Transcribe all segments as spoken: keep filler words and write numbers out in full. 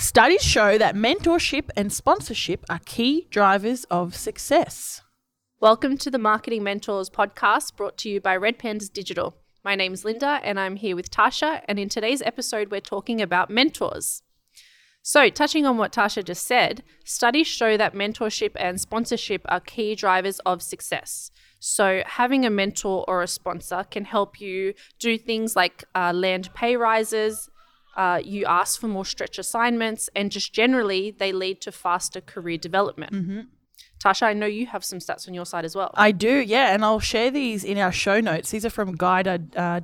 Studies show that mentorship and sponsorship are key drivers of success. Welcome to the Marketing Mentors podcast, brought to you by Redpandas Digital. My name's Linda and I'm here with Tasha, and in today's episode we're talking about mentors. So, touching on what Tasha just said, studies show that mentorship and sponsorship are key drivers of success. So having a mentor or a sponsor can help you do things like uh, land pay rises, uh, you ask for more stretch assignments, and just generally they lead to faster career development. Mm-hmm. Tasha, I know you have some stats on your side as well. I do, yeah, and I'll share these in our show notes. These are from Guider-A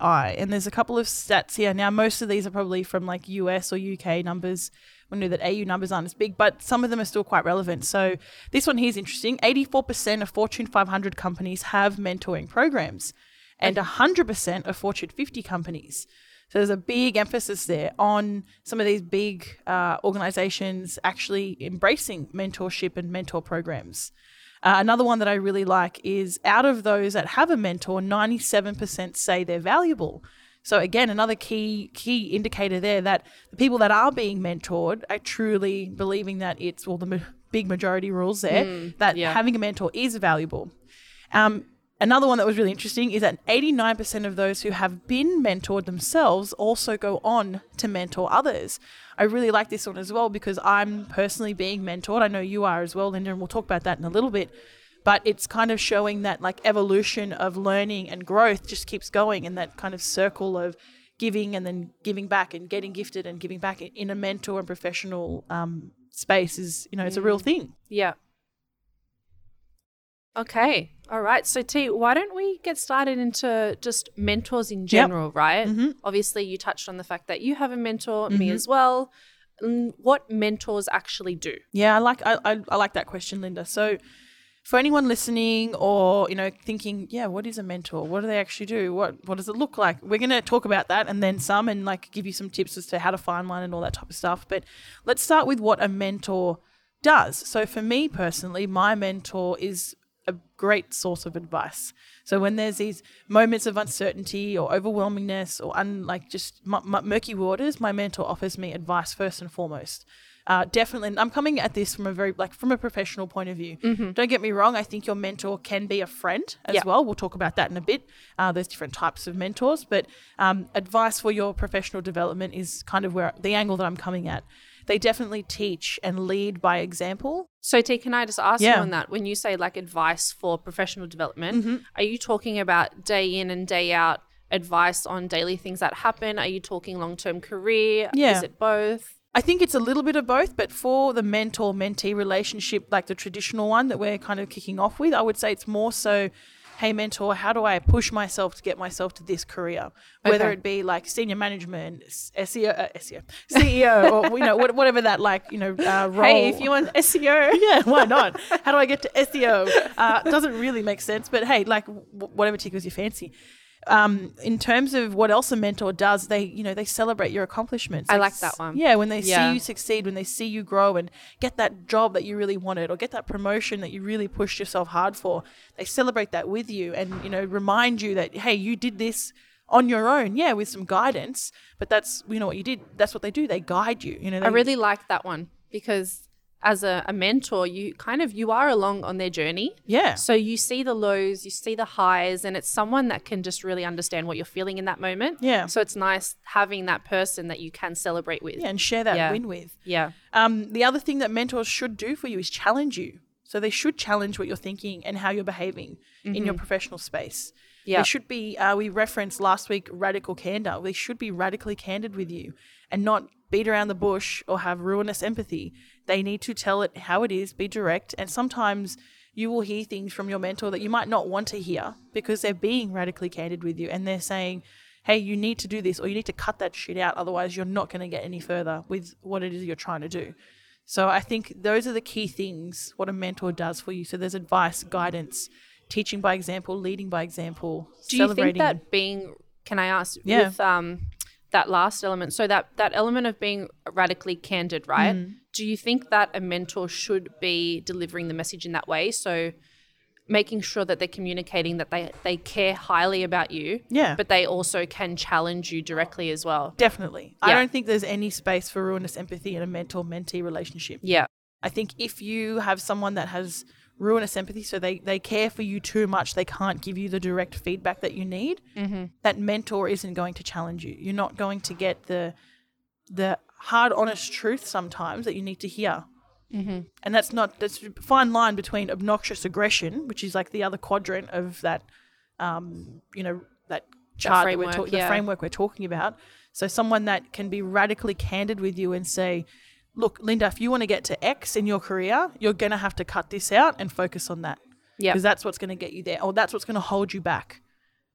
I, and there's a couple of stats here. Now, most of these are probably from like U S or U K numbers. We know that A U numbers aren't as big, but some of them are still quite relevant. So this one here is interesting. eighty-four percent of Fortune five hundred companies have mentoring programs and one hundred percent of Fortune fifty companies. So there's a big emphasis there on some of these big uh, organizations actually embracing mentorship and mentor programs. Uh, another one that I really like is, out of those that have a mentor, ninety-seven percent say they're valuable. So again, another key key indicator there that the people that are being mentored are truly believing that it's, well, the ma- big majority rules there, mm, that yeah. having a mentor is valuable. Um, Another one that was really interesting is that eighty-nine percent of those who have been mentored themselves also go on to mentor others. I really like this one as well because I'm personally being mentored. I know you are as well, Linda, and we'll talk about that in a little bit. But it's kind of showing that like evolution of learning and growth just keeps going, and that kind of circle of giving and then giving back and getting gifted and giving back in a mentor and professional um, space is, you know, it's a real thing. Yeah. Okay. All right. So, T, why don't we get started into just mentors in general, yep. right? Mm-hmm. Obviously, you touched on the fact that you have a mentor, mm-hmm. me as well. What mentors actually do? Yeah, I like I, I, I like that question, Linda. So, for anyone listening or, you know, thinking, yeah, what is a mentor? What do they actually do? What what does it look like? We're going to talk about that and then some, and like give you some tips as to how to find one and all that type of stuff. But let's start with what a mentor does. So, for me personally, my mentor is a great source of advice. So when there's these moments of uncertainty or overwhelmingness or un, like just m- m- murky waters, my mentor offers me advice first and foremost. Uh, definitely, and I'm coming at this from a very like from a professional point of view. Mm-hmm. Don't get me wrong, I think your mentor can be a friend as yeah. well. We'll talk about that in a bit. Uh, there's different types of mentors, but um, advice for your professional development is kind of where the angle that I'm coming at. They definitely teach and lead by example. So, T, can I just ask yeah. you on that? When you say like advice for professional development, mm-hmm. are you talking about day in and day out advice on daily things that happen? Are you talking long-term career? Yeah. Is it both? I think it's a little bit of both, but for the mentor-mentee relationship, like the traditional one that we're kind of kicking off with, I would say it's more so, hey, mentor, how do I push myself to get myself to this career? Whether okay. it be like senior management, S E O, uh, S E O, C E O, or you know, whatever that like, you know, uh, role. Hey, if you want S E O. Yeah, why not? How do I get to S E O? Uh, doesn't really make sense, but hey, like w- whatever tickles your fancy. Um, in terms of what else a mentor does, they, you know, they celebrate your accomplishments. I like, like that one. Yeah, when they yeah. see you succeed, when they see you grow and get that job that you really wanted or get that promotion that you really pushed yourself hard for, they celebrate that with you and, you know, remind you that, hey, you did this on your own, yeah, with some guidance, but that's, you know, what you did. That's what they do. They guide you. You know, they, I really like that one because as a, a mentor, you kind of, you are along on their journey. Yeah. So you see the lows, you see the highs, and it's someone that can just really understand what you're feeling in that moment. Yeah. So it's nice having that person that you can celebrate with. Yeah, and share that yeah. win with. Yeah. Um, the other thing that mentors should do for you is challenge you. So they should challenge what you're thinking and how you're behaving mm-hmm. in your professional space. Yeah. They should be, uh, we referenced last week, radical candor. They should be radically candid with you and not beat around the bush or have ruinous empathy. They need to tell it how it is, be direct, and sometimes you will hear things from your mentor that you might not want to hear because they're being radically candid with you and they're saying, hey, you need to do this or you need to cut that shit out, otherwise you're not going to get any further with what it is you're trying to do. So I think those are the key things what a mentor does for you. So there's advice, guidance, teaching by example, leading by example, do celebrating. You think that being, can I ask, yeah. with um that last element, so that that element of being radically candid, right? Mm. Do you think that a mentor should be delivering the message in that way? So making sure that they're communicating that they, they care highly about you, yeah. but they also can challenge you directly as well. Definitely. Yeah. I don't think there's any space for ruinous empathy in a mentor-mentee relationship. Yeah. I think if you have someone that has ruinous empathy, so they, they care for you too much, they can't give you the direct feedback that you need, mm-hmm. that mentor isn't going to challenge you. You're not going to get the the hard, honest truth sometimes that you need to hear. Mm-hmm. And that's not, that's a fine line between obnoxious aggression, which is like the other quadrant of that, um, you know, that chart, that we're ta- yeah. the framework we're talking about. So someone that can be radically candid with you and say, look, Linda, if you want to get to X in your career, you're going to have to cut this out and focus on that. Yeah. Because that's what's going to get you there, or that's what's going to hold you back.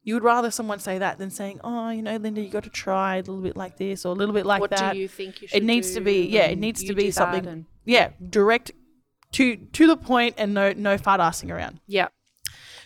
You would rather someone say that than saying, oh, you know, Linda, you got to try a little bit like this or a little bit like what that. What do you think you should do? It needs do to be, yeah, it needs to be something. And- Yeah, direct to to the point and no no fart-assing around. Yeah.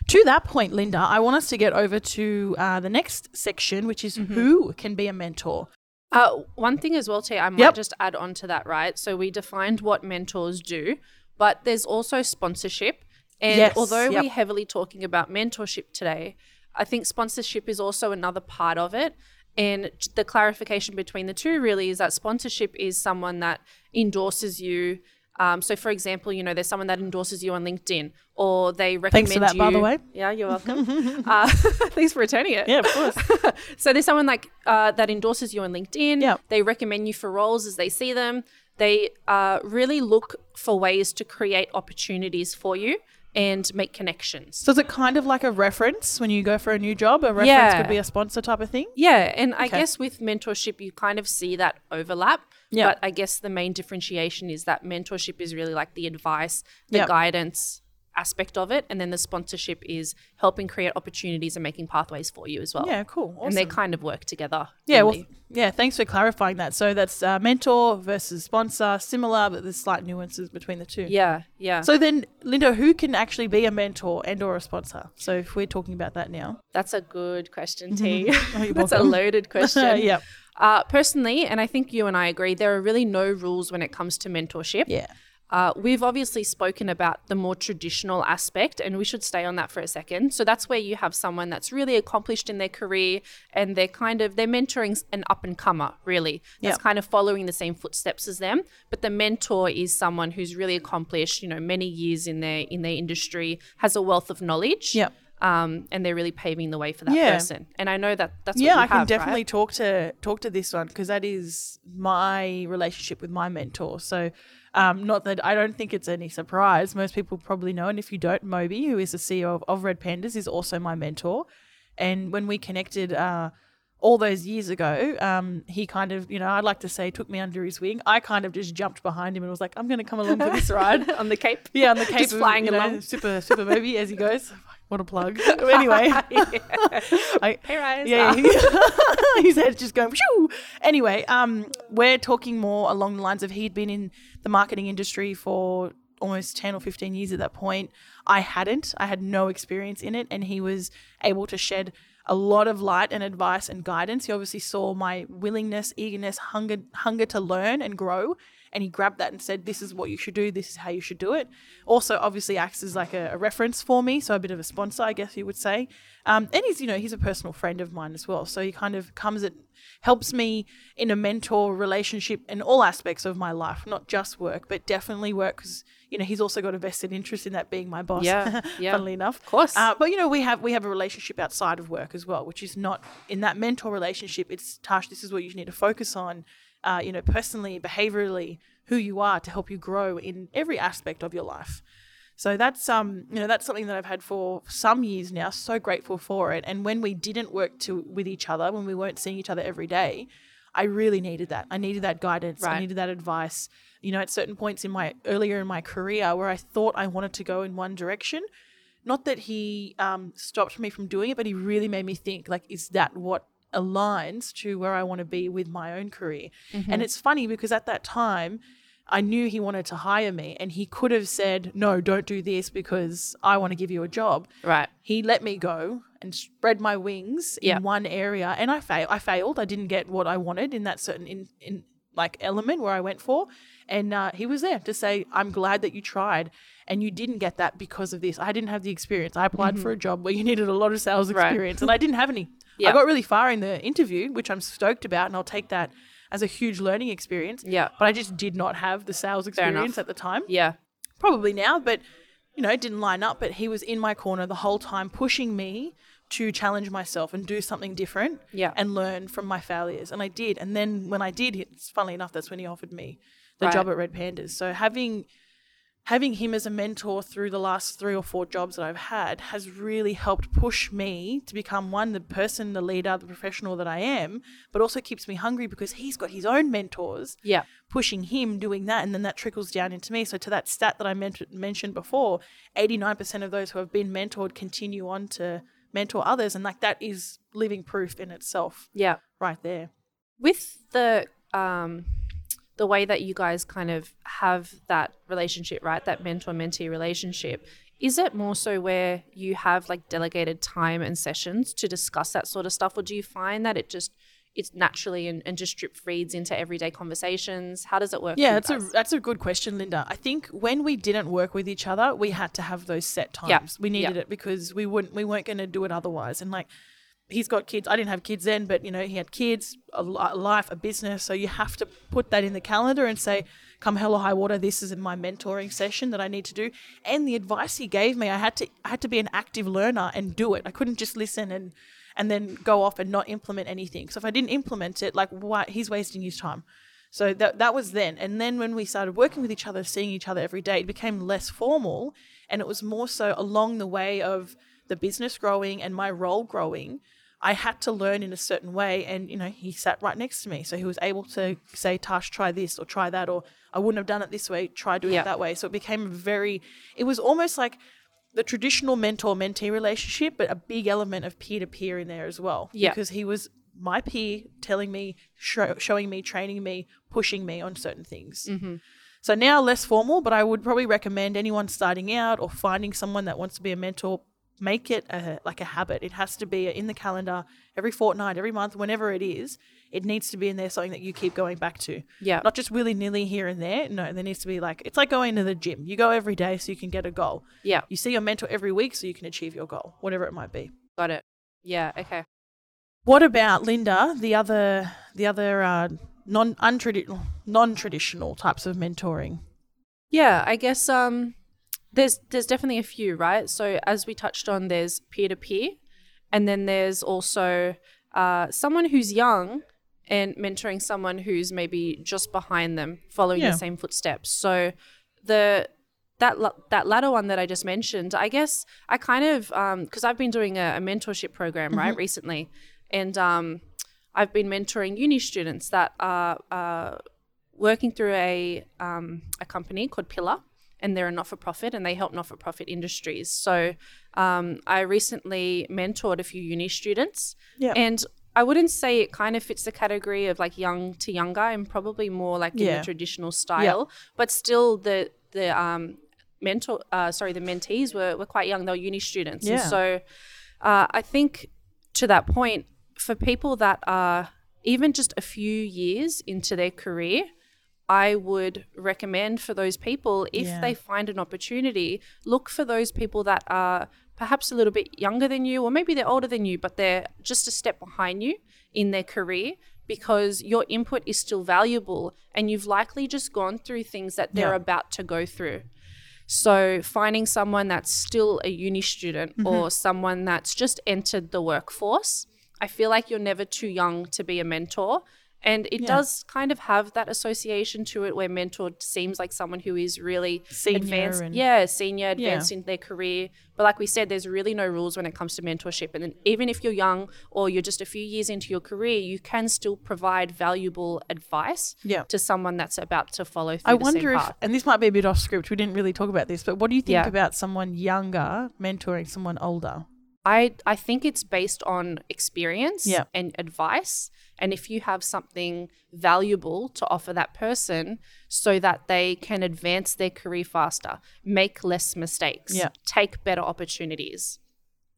To that point, Linda, I want us to get over to uh, the next section, which is mm-hmm. who can be a mentor. Uh, one thing as well, T, I might yep. just add on to that, right? So we defined what mentors do, but there's also sponsorship. And yes, although yep. we're heavily talking about mentorship today, I think sponsorship is also another part of it. And the clarification between the two really is that sponsorship is someone that endorses you. Um, so, for example, you know, there's someone that endorses you on LinkedIn, or they recommend you. Thanks for that, you, by the way. Yeah, you're welcome. uh, thanks for returning it. Yeah, of course. So there's someone like uh, that endorses you on LinkedIn. Yeah. They recommend you for roles as they see them. They uh, really look for ways to create opportunities for you and make connections. So is it kind of like a reference when you go for a new job? A reference yeah. could be a sponsor type of thing? Yeah. And I okay. guess with mentorship, you kind of see that overlap. Yeah. But I guess the main differentiation is that mentorship is really like the advice, the yeah. guidance aspect of it. And then the sponsorship is helping create opportunities and making pathways for you as well. Yeah, cool. Awesome. And they kind of work together. Yeah. Well, the- yeah. Thanks for clarifying that. So that's uh, mentor versus sponsor, similar, but there's slight nuances between the two. Yeah. Yeah. So then, Linda, who can actually be a mentor and or a sponsor? So if we're talking about that now. That's a good question, T. Oh, that's a loaded question. Yeah. Uh, personally, and I think you and I agree, there are really no rules when it comes to mentorship. Yeah. Uh, we've obviously spoken about the more traditional aspect, and we should stay on that for a second. So that's where you have someone that's really accomplished in their career, and they're kind of, they're mentoring an up-and-comer, really. That's yep. kind of following the same footsteps as them. But the mentor is someone who's really accomplished, you know, many years in their in their industry, has a wealth of knowledge. Yeah. Um, and they're really paving the way for that yeah. person. And I know that that's what yeah, you have, Yeah, I can definitely right? talk to talk to this one, because that is my relationship with my mentor. So um, not that I don't think it's any surprise. Most people probably know. And if you don't, Moby, who is the C E O of, of Redpandas, is also my mentor. And when we connected uh, all those years ago, um, he kind of, you know, I'd like to say took me under his wing. I kind of just jumped behind him and was like, I'm going to come along for this ride. On the Cape. Yeah, on the Cape. Just flying you know, along. Super, super Moby as he goes. What a plug. Anyway. I, hey, Ryan. Yeah. yeah. His head's just going, shoo. Anyway, um, we're talking more along the lines of he'd been in the marketing industry for almost ten or fifteen years at that point. I hadn't. I had no experience in it, and he was able to shed a lot of light and advice and guidance. He obviously saw my willingness, eagerness, hunger, hunger to learn and grow. And he grabbed that and said, this is what you should do. This is how you should do it. Also, obviously acts as like a, a reference for me. So a bit of a sponsor, I guess you would say. Um, and he's, you know, he's a personal friend of mine as well. So he kind of comes and helps me in a mentor relationship in all aspects of my life, not just work, but definitely work, because, you know, he's also got a vested interest in that being my boss. Yeah, yeah. Funnily enough. Of course. Uh, but, you know, we have we have a relationship outside of work as well, which is not in that mentor relationship. It's, Tash, this is what you need to focus on. Uh, you know, personally, behaviorally, who you are to help you grow in every aspect of your life. So that's, um, you know, that's something that I've had for some years now. So grateful for it. And when we didn't work to with each other, when we weren't seeing each other every day, I really needed that. I needed that guidance. Right. I needed that advice. You know, at certain points in my earlier in my career where I thought I wanted to go in one direction, not that he um, stopped me from doing it, but he really made me think, like, is that what aligns to where I want to be with my own career? Mm-hmm. And it's funny because at that time I knew he wanted to hire me, and he could have said, no, don't do this because I want to give you a job. Right. He let me go and spread my wings yep. in one area, and I failed. I failed. I didn't get what I wanted in that certain in, in like element where I went for. And uh, he was there to say, I'm glad that you tried and you didn't get that because of this. I didn't have the experience. I applied mm-hmm. for a job where you needed a lot of sales experience right. and I didn't have any. Yeah. I got really far in the interview, which I'm stoked about, and I'll take that as a huge learning experience. Yeah. But I just did not have the sales experience at the time. Yeah. Probably now, but you know, it didn't line up. But he was in my corner the whole time pushing me to challenge myself and do something different yeah. and learn from my failures. And I did. And then when I did, it's funnily enough, that's when he offered me the right. job at Redpandas. So having having him as a mentor through the last three or four jobs that I've had has really helped push me to become, one, the person, the leader, the professional that I am, but also keeps me hungry because he's got his own mentors yeah. pushing him, doing that, and then that trickles down into me. So to that stat that I ment- mentioned before, eighty-nine percent of those who have been mentored continue on to mentor others, and like that is living proof in itself. Yeah. Right there. With the um the way that you guys kind of have that relationship, right, that mentor-mentee relationship, is it more so where you have like delegated time and sessions to discuss that sort of stuff, or do you find that it just it's naturally and, and just drip feeds into everyday conversations? How does it work? Yeah, that's a that's a good question, Linda. I think when we didn't work with each other, we had to have those set times. Yep. We needed yep. it because we wouldn't we weren't going to do it otherwise. And like, he's got kids. I didn't have kids then, but, you know, he had kids, a life, a business. So you have to put that in the calendar and say, come hell or high water, this is my mentoring session that I need to do. And the advice he gave me, I had to I had to be an active learner and do it. I couldn't just listen and, and then go off and not implement anything. So if I didn't implement it, like, why, he's wasting his time. So that that was then. And then when we started working with each other, seeing each other every day, it became less formal, and it was more so along the way of the business growing and my role growing. I had to learn in a certain way, and, you know, he sat right next to me. So he was able to say, Tash, try this or try that, or I wouldn't have done it this way, try doing yeah. it that way. So it became very, it was almost like the traditional mentor-mentee relationship, but a big element of peer-to-peer in there as well. Yeah. Because he was my peer, telling me, show, showing me, training me, pushing me on certain things. Mm-hmm. So now less formal, but I would probably recommend anyone starting out or finding someone that wants to be a mentor, make it a, like a habit. It has to be in the calendar every fortnight, every month, whenever it is. It needs to be in there, something that you keep going back to. Yeah. Not just willy-nilly here and there. No, there needs to be like, it's like going to the gym. You go every day so you can get a goal. Yeah. You see your mentor every week so you can achieve your goal, whatever it might be. Got it. Yeah, okay. What about, Linda, the other the other uh, non untraditional non-traditional types of mentoring? Yeah, I guess um There's there's definitely a few, right? So as we touched on, there's peer-to-peer, and then there's also uh, someone who's young and mentoring someone who's maybe just behind them, following yeah. the same footsteps. So the that that latter one that I just mentioned, I guess I kind of um, – because I've been doing a, a mentorship program, mm-hmm. right, recently, and um, I've been mentoring uni students that are uh, working through a um, a company called Pillar. And they're a not-for-profit, and they help not-for-profit industries. So um, I recently mentored a few uni students. Yeah. And I wouldn't say it kind of fits the category of like young to younger, and probably more like yeah. in the traditional style. Yeah. But still the the um, mentor, uh, sorry, the mentees were, were quite young. They were uni students. Yeah. And so uh, I think to that point, for people that are even just a few years into their career, I would recommend for those people, if yeah. they find an opportunity, look for those people that are perhaps a little bit younger than you, or maybe they're older than you, but they're just a step behind you in their career, because your input is still valuable and you've likely just gone through things that they're yeah. about to go through. So finding someone that's still a uni student mm-hmm. or someone that's just entered the workforce, I feel like you're never too young to be a mentor. And it yeah. does kind of have that association to it where mentor seems like someone who is really senior advanced. And, yeah, senior, advanced yeah. in their career. But like we said, there's really no rules when it comes to mentorship. And then even if you're young or you're just a few years into your career, you can still provide valuable advice yeah. to someone that's about to follow through I the wonder same if, path. And this might be a bit off script. We didn't really talk about this. But what do you think yeah. about someone younger mentoring someone older? I, I think it's based on experience yeah. and advice. And if you have something valuable to offer that person so that they can advance their career faster, make less mistakes, yeah. take better opportunities.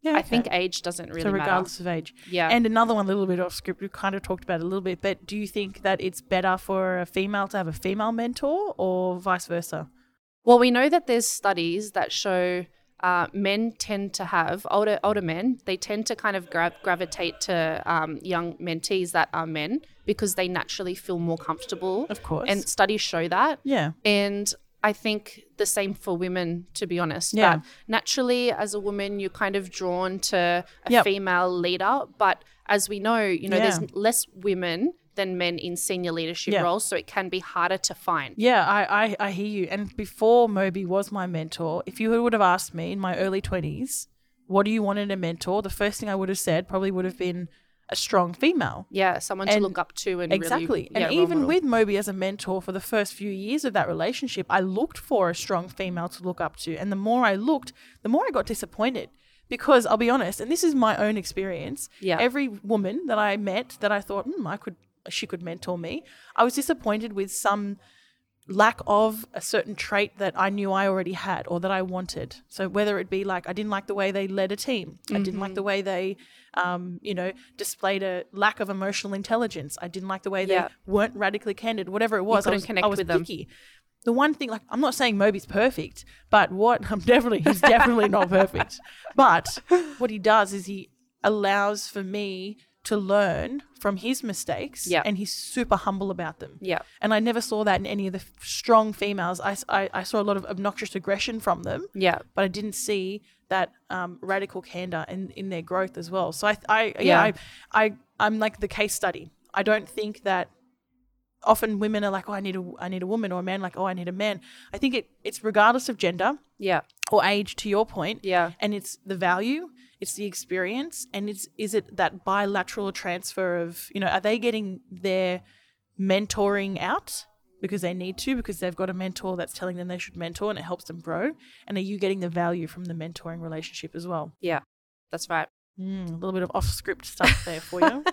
Yeah, okay. I think age doesn't really matter. So regardless matter. of age. Yeah. And another one, a little bit off script, we kind of talked about it a little bit, but do you think that it's better for a female to have a female mentor or vice versa? Well, we know that there's studies that show uh, men tend to have, older older men, they tend to kind of gra- gravitate to um, young mentees that are men because they naturally feel more comfortable. Of course. And studies show that. Yeah. And I think the same for women, to be honest. Yeah. That naturally, as a woman, you're kind of drawn to a yep. female leader. But as we know, you know, yeah. there's less women than men in senior leadership yeah. roles, so it can be harder to find. Yeah, I, I, I hear you. And before Moby was my mentor, if you would have asked me in my early twenties, what do you want in a mentor? The first thing I would have said probably would have been a strong female. Yeah, someone and to look up to. and Exactly. Really, yeah, and even model. with Moby as a mentor for the first few years of that relationship, I looked for a strong female to look up to. And the more I looked, the more I got disappointed. Because I'll be honest, and this is my own experience, yeah. every woman that I met that I thought, hmm, I could... she could mentor me, I was disappointed with some lack of a certain trait that I knew I already had or that I wanted. So whether it be like I didn't like the way they led a team, mm-hmm. I didn't like the way they, um, you know, displayed a lack of emotional intelligence, I didn't like the way yeah. they weren't radically candid, whatever it was, I was, I was picky. Them. The one thing, like, I'm not saying Moby's perfect, but what I'm definitely, he's definitely not perfect. But what he does is he allows for me to learn from his mistakes yep. and he's super humble about them. Yeah. And I never saw that in any of the f- strong females. I, I, I saw a lot of obnoxious aggression from them. Yeah. But I didn't see that um, radical candor in, in their growth as well. So I, I yeah, yeah I, I, I'm like the case study. I don't think that often women are like, oh, I need a, I need a woman, or a man like, oh, I need a man. I think it it's regardless of gender yeah. or age, to your point. Yeah. And it's the value, it's the experience, and it's is it that bilateral transfer of, you know, are they getting their mentoring out because they need to, because they've got a mentor that's telling them they should mentor and it helps them grow? And are you getting the value from the mentoring relationship as well? Yeah, that's right. Mm, a little bit of off script stuff there for you.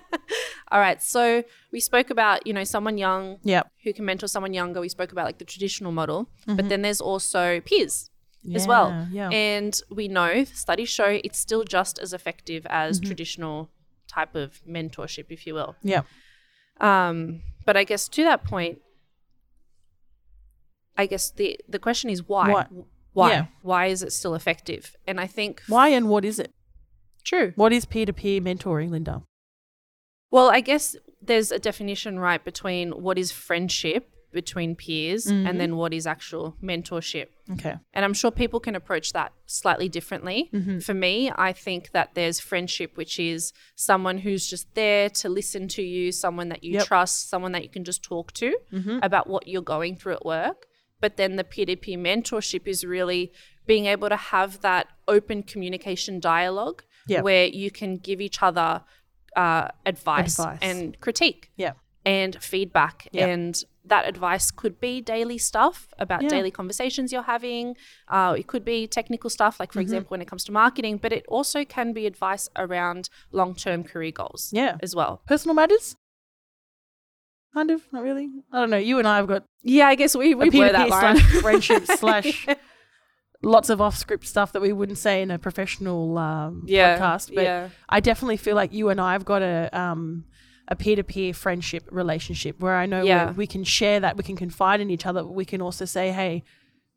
All right, so we spoke about, you know, someone young yep. who can mentor someone younger. We spoke about like the traditional model, mm-hmm. but then there's also peers yeah, as well. Yeah. And we know studies show it's still just as effective as mm-hmm. traditional type of mentorship, if you will. Yeah. Um, but I guess to that point, I guess the, the question is why? Why? Why? Yeah. Why is it still effective? And I think... Why and what is it? True. What is peer-to-peer mentoring, Linda? Well, I guess there's a definition, right, between what is friendship between peers mm-hmm. and then what is actual mentorship. Okay. And I'm sure people can approach that slightly differently. Mm-hmm. For me, I think that there's friendship, which is someone who's just there to listen to you, someone that you yep. trust, someone that you can just talk to mm-hmm. about what you're going through at work. But then the peer-to-peer mentorship is really being able to have that open communication dialogue yep. where you can give each other Uh, advice, advice and critique yeah. and feedback. Yeah. And that advice could be daily stuff about yeah. daily conversations you're having. Uh, it could be technical stuff, like, for mm-hmm. example, when it comes to marketing, but it also can be advice around long-term career goals yeah. as well. Personal matters? Kind of, not really. I don't know. You and I have got... Yeah, I guess we, we blur that line. Slash friendship slash... Lots of off-script stuff that we wouldn't say in a professional um, yeah, podcast. But yeah. I definitely feel like you and I have got a um, a peer-to-peer friendship relationship where I know yeah. we can share that, we can confide in each other, but we can also say, hey,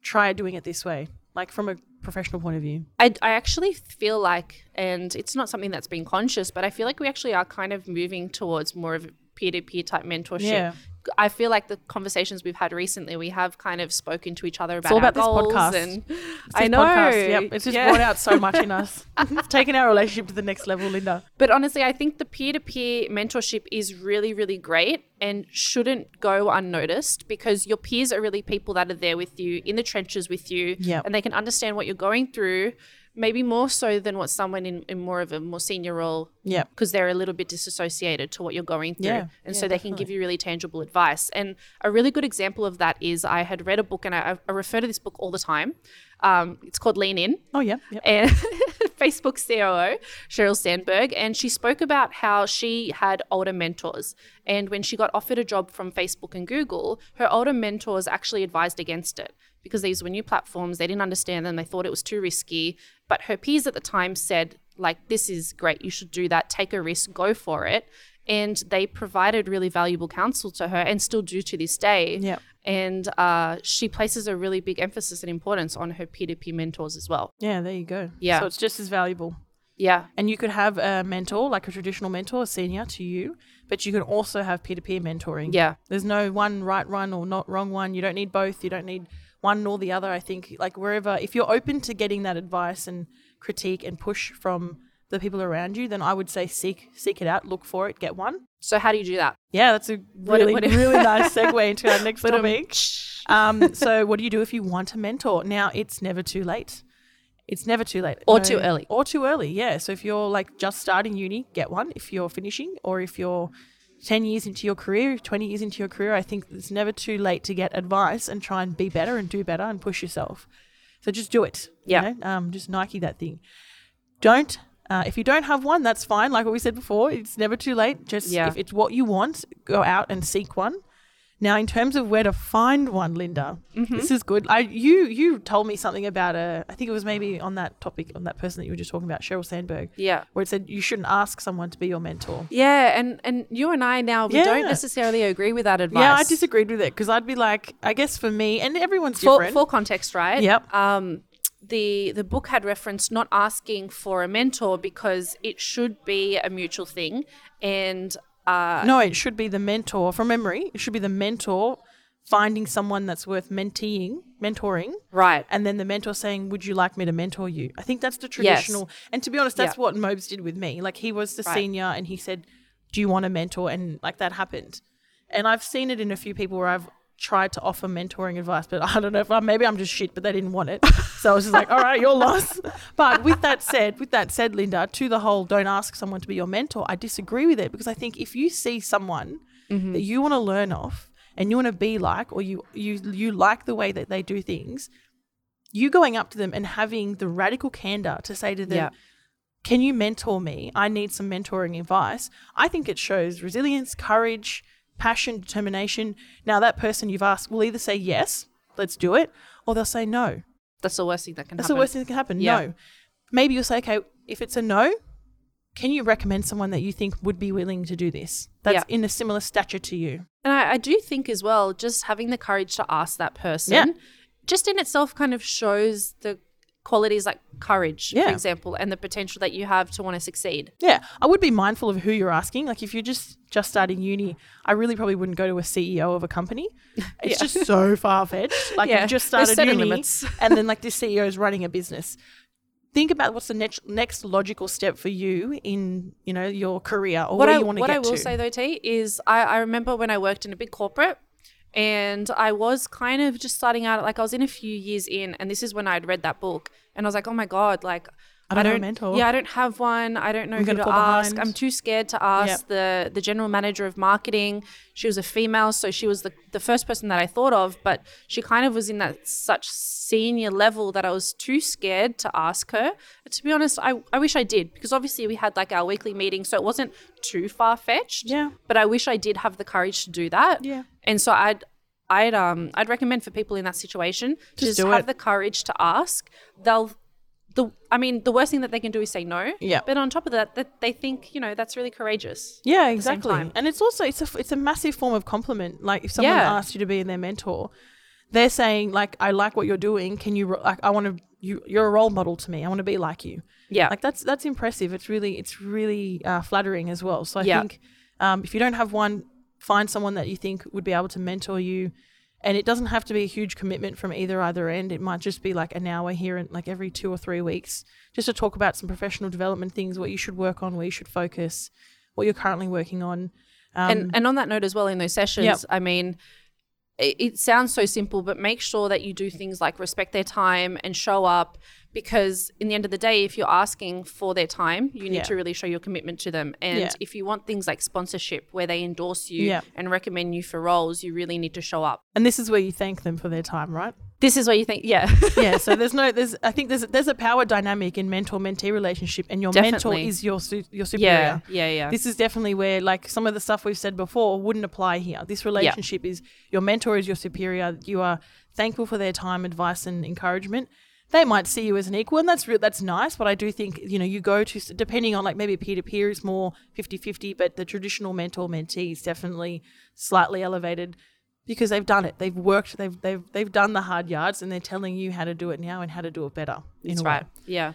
try doing it this way, like from a professional point of view. I, I actually feel like, and it's not something that's been conscious, but I feel like we actually are kind of moving towards more of a peer-to-peer type mentorship. Yeah. I feel like the conversations we've had recently, we have kind of spoken to each other about, it's all about our goals. This podcast. And it's I this know. Podcast. Yep. It's just yeah. brought out so much in us. It's taken our relationship to the next level, Linda. But honestly, I think the peer-to-peer mentorship is really, really great and shouldn't go unnoticed, because your peers are really people that are there with you, in the trenches with you, yep. and they can understand what you're going through, maybe more so than what someone in, in more of a more senior role, yeah, because they're a little bit disassociated to what you're going through. Yeah. And yeah, so they definitely can give you really tangible advice. And a really good example of that is I had read a book, and I, I refer to this book all the time. Um, it's called Lean In. Oh, yeah. Yep. And Facebook C O O, Sheryl Sandberg, and she spoke about how she had older mentors. And when she got offered a job from Facebook and Google, her older mentors actually advised against it because these were new platforms. They didn't understand them. They thought it was too risky. But her peers at the time said, like, this is great. You should do that. Take a risk. Go for it. And they provided really valuable counsel to her and still do to this day. Yeah. And uh, she places a really big emphasis and importance on her peer-to-peer mentors as well. Yeah, there you go. Yeah. So it's just as valuable. Yeah. And you could have a mentor, like a traditional mentor, a senior to you, but you can also have peer-to-peer mentoring. Yeah. There's no one right one or not wrong one. You don't need both. You don't need one nor the other. I think like wherever, if you're open to getting that advice and critique and push from the people around you, then I would say seek seek it out, look for it, get one. So how do you do that? Yeah, that's a really, what, what really nice segue into our next topic. Um, so what do you do if you want a mentor? Now, it's never too late. It's never too late. Or no, too early. Or too early, yeah. So if you're like just starting uni, get one. If you're finishing or if you're ten years into your career, twenty years into your career, I think it's never too late to get advice and try and be better and do better and push yourself. So just do it. Yeah. You know? um, just Nike that thing. Don't. Uh, if you don't have one, that's fine. Like what we said before, it's never too late. Just yeah. if it's what you want, go out and seek one. Now, in terms of where to find one, Linda, mm-hmm. this is good. I you you told me something about a, I think it was maybe on that topic, on that person that you were just talking about, Sheryl Sandberg. Yeah. Where it said you shouldn't ask someone to be your mentor. Yeah. And, and you and I now, we yeah. don't necessarily agree with that advice. Yeah, I disagreed with it because I'd be like, I guess for me, and everyone's for, different. For context, right? Yep. Um, The the book had referenced not asking for a mentor because it should be a mutual thing. And uh, no, it should be the mentor, from memory, it should be the mentor finding someone that's worth menteeing, mentoring. Right. And then the mentor saying, would you like me to mentor you? I think that's the traditional. Yes. And to be honest, that's yeah. what Mobes did with me. Like he was the right. senior and he said, do you want a mentor? And like that happened. And I've seen it in a few people where I've tried to offer mentoring advice, but I don't know if I, maybe I'm just shit, but they didn't want it. So I was just like, all right, your loss. But with that said, with that said, Linda, to the whole don't ask someone to be your mentor, I disagree with it because I think if you see someone mm-hmm. that you want to learn off and you want to be like, or you, you you like the way that they do things, you going up to them and having the radical candor to say to them, yeah. can you mentor me? I need some mentoring advice. I think it shows resilience, courage, passion, determination. Now that person you've asked will either say yes, let's do it, or they'll say no. That's the worst thing that can That's happen. That's the worst thing that can happen, yeah. no. Maybe you'll say, okay, if it's a no, can you recommend someone that you think would be willing to do this? That's yeah. in a similar stature to you. And I, I do think as well, just having the courage to ask that person yeah. just in itself kind of shows the qualities like courage, yeah. for example, and the potential that you have to want to succeed. Yeah. I would be mindful of who you're asking. Like if you're just, just starting uni, I really probably wouldn't go to a C E O of a company. It's yeah. just so far-fetched. Like yeah. you've just started uni limits. And then like this C E O is running a business. Think about what's the ne- next logical step for you in, you know, your career or what where I, you want to get to. What I will to. say though, T, is I, I remember when I worked in a big corporate, and I was kind of just starting out, like I was in a few years in, and this is when I'd read that book. And I was like, oh my God, like I don't, I don't have a mentor. Yeah, I don't have one. I don't know I'm who to ask. Behind. I'm too scared to ask yep. the, the general manager of marketing. She was a female, so she was the, the first person that I thought of, but she kind of was in that such senior level that I was too scared to ask her. But to be honest, I, I wish I did, because obviously we had like our weekly meeting, so it wasn't too far-fetched. Yeah. But I wish I did have the courage to do that. Yeah. And so I'd I'd um I'd recommend for people in that situation just, just have it. the courage to ask. They'll the I mean the worst thing that they can do is say no. Yeah. But on top of that, that they think, you know, that's really courageous. Yeah, exactly. And it's also it's a it's a massive form of compliment. Like if someone yeah. asks you to be their mentor, they're saying like, I like what you're doing. Can you like I want to you you're a role model to me. I want to be like you. Yeah. Like that's that's impressive. It's really it's really uh, flattering as well. So I yeah. think um if you don't have one, find someone that you think would be able to mentor you, and it doesn't have to be a huge commitment from either either end. It might just be like an hour here and like every two or three weeks just to talk about some professional development things, what you should work on, where you should focus, what you're currently working on. Um, and, and on that note as well, in those sessions, yep. I mean, it, it sounds so simple, but make sure that you do things like respect their time and show up, because in the end of the day, if you're asking for their time, you need yeah. to really show your commitment to them. And yeah. if you want things like sponsorship where they endorse you yeah. and recommend you for roles, you really need to show up. And this is where you thank them for their time, right? This is what you think, yeah. Yeah, so there's no, there's. I think there's there's a power dynamic in mentor-mentee relationship, and your definitely. mentor is your su- your superior. Yeah, yeah, yeah. This is definitely where, like, some of the stuff we've said before wouldn't apply here. This relationship yeah. is your mentor is your superior. You are thankful for their time, advice, and encouragement. They might see you as an equal, and that's re- that's nice, but I do think, you know, you go to, depending on, like, maybe peer-to-peer is more fifty-fifty, but the traditional mentor-mentee is definitely slightly elevated. Because they've done it, they've worked, they've they've they've done the hard yards, and they're telling you how to do it now and how to do it better. That's in a right. way. Yeah.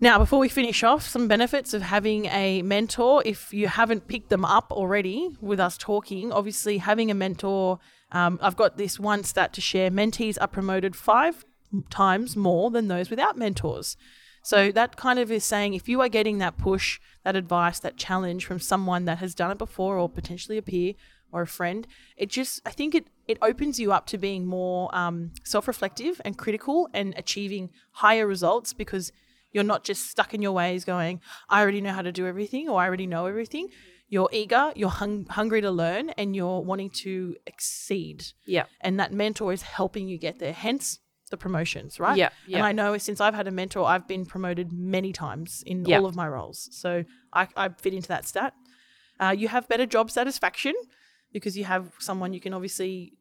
Now, before we finish off, some benefits of having a mentor. If you haven't picked them up already with us talking, obviously having a mentor. Um, I've got this one stat to share: mentees are promoted five times more than those without mentors. So that kind of is saying if you are getting that push, that advice, that challenge from someone that has done it before, or potentially a peer. Or a friend, it just I think it it opens you up to being more um, self-reflective and critical and achieving higher results, because you're not just stuck in your ways going, I already know how to do everything, or I already know everything. You're eager, you're hung- hungry to learn, and you're wanting to exceed. Yeah. And that mentor is helping you get there, hence the promotions, right? Yeah, yeah. And I know since I've had a mentor, I've been promoted many times in yeah. all of my roles. So I, I fit into that stat. Uh, you have better job satisfaction. Because you have someone you can obviously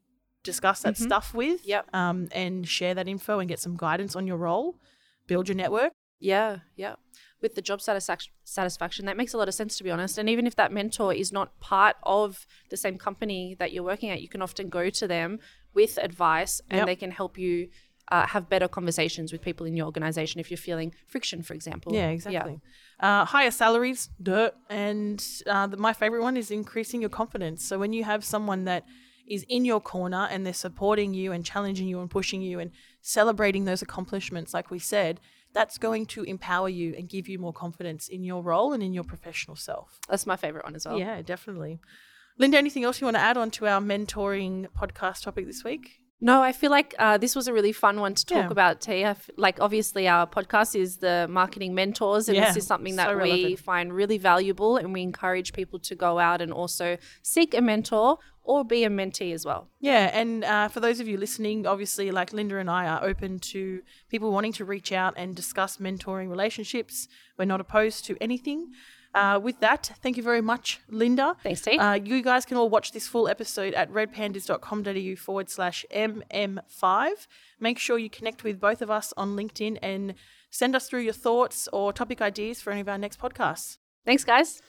discuss that mm-hmm. stuff with yep. um, and share that info and get some guidance on your role, build your network. Yeah, yeah. With the job satisfaction, satisfaction, that makes a lot of sense, to be honest. And even if that mentor is not part of the same company that you're working at, you can often go to them with advice and yep. they can help you uh, have better conversations with people in your organization if you're feeling friction, for example. Yeah, exactly. Yeah. Uh, higher salaries, duh, and uh, the, my favorite one is increasing your confidence. So when you have someone that is in your corner and they're supporting you and challenging you and pushing you and celebrating those accomplishments, like we said, that's going to empower you and give you more confidence in your role and in your professional self. That's my favorite one as well. Yeah, definitely. Linda, anything else you want to add on to our mentoring podcast topic this week? No, I feel like uh, this was a really fun one to talk yeah. about, Tia. Like, obviously our podcast is the Marketing Mentors, and yeah, this is something that so we find really valuable, and we encourage people to go out and also seek a mentor or be a mentee as well. Yeah, and uh, for those of you listening, obviously, like, Linda and I are open to people wanting to reach out and discuss mentoring relationships. We're not opposed to anything. Uh, with that, thank you very much, Linda. Thanks, T. Uh, you guys can all watch this full episode at redpandas.com.au forward slash M M five. Make sure you connect with both of us on LinkedIn and send us through your thoughts or topic ideas for any of our next podcasts. Thanks, guys.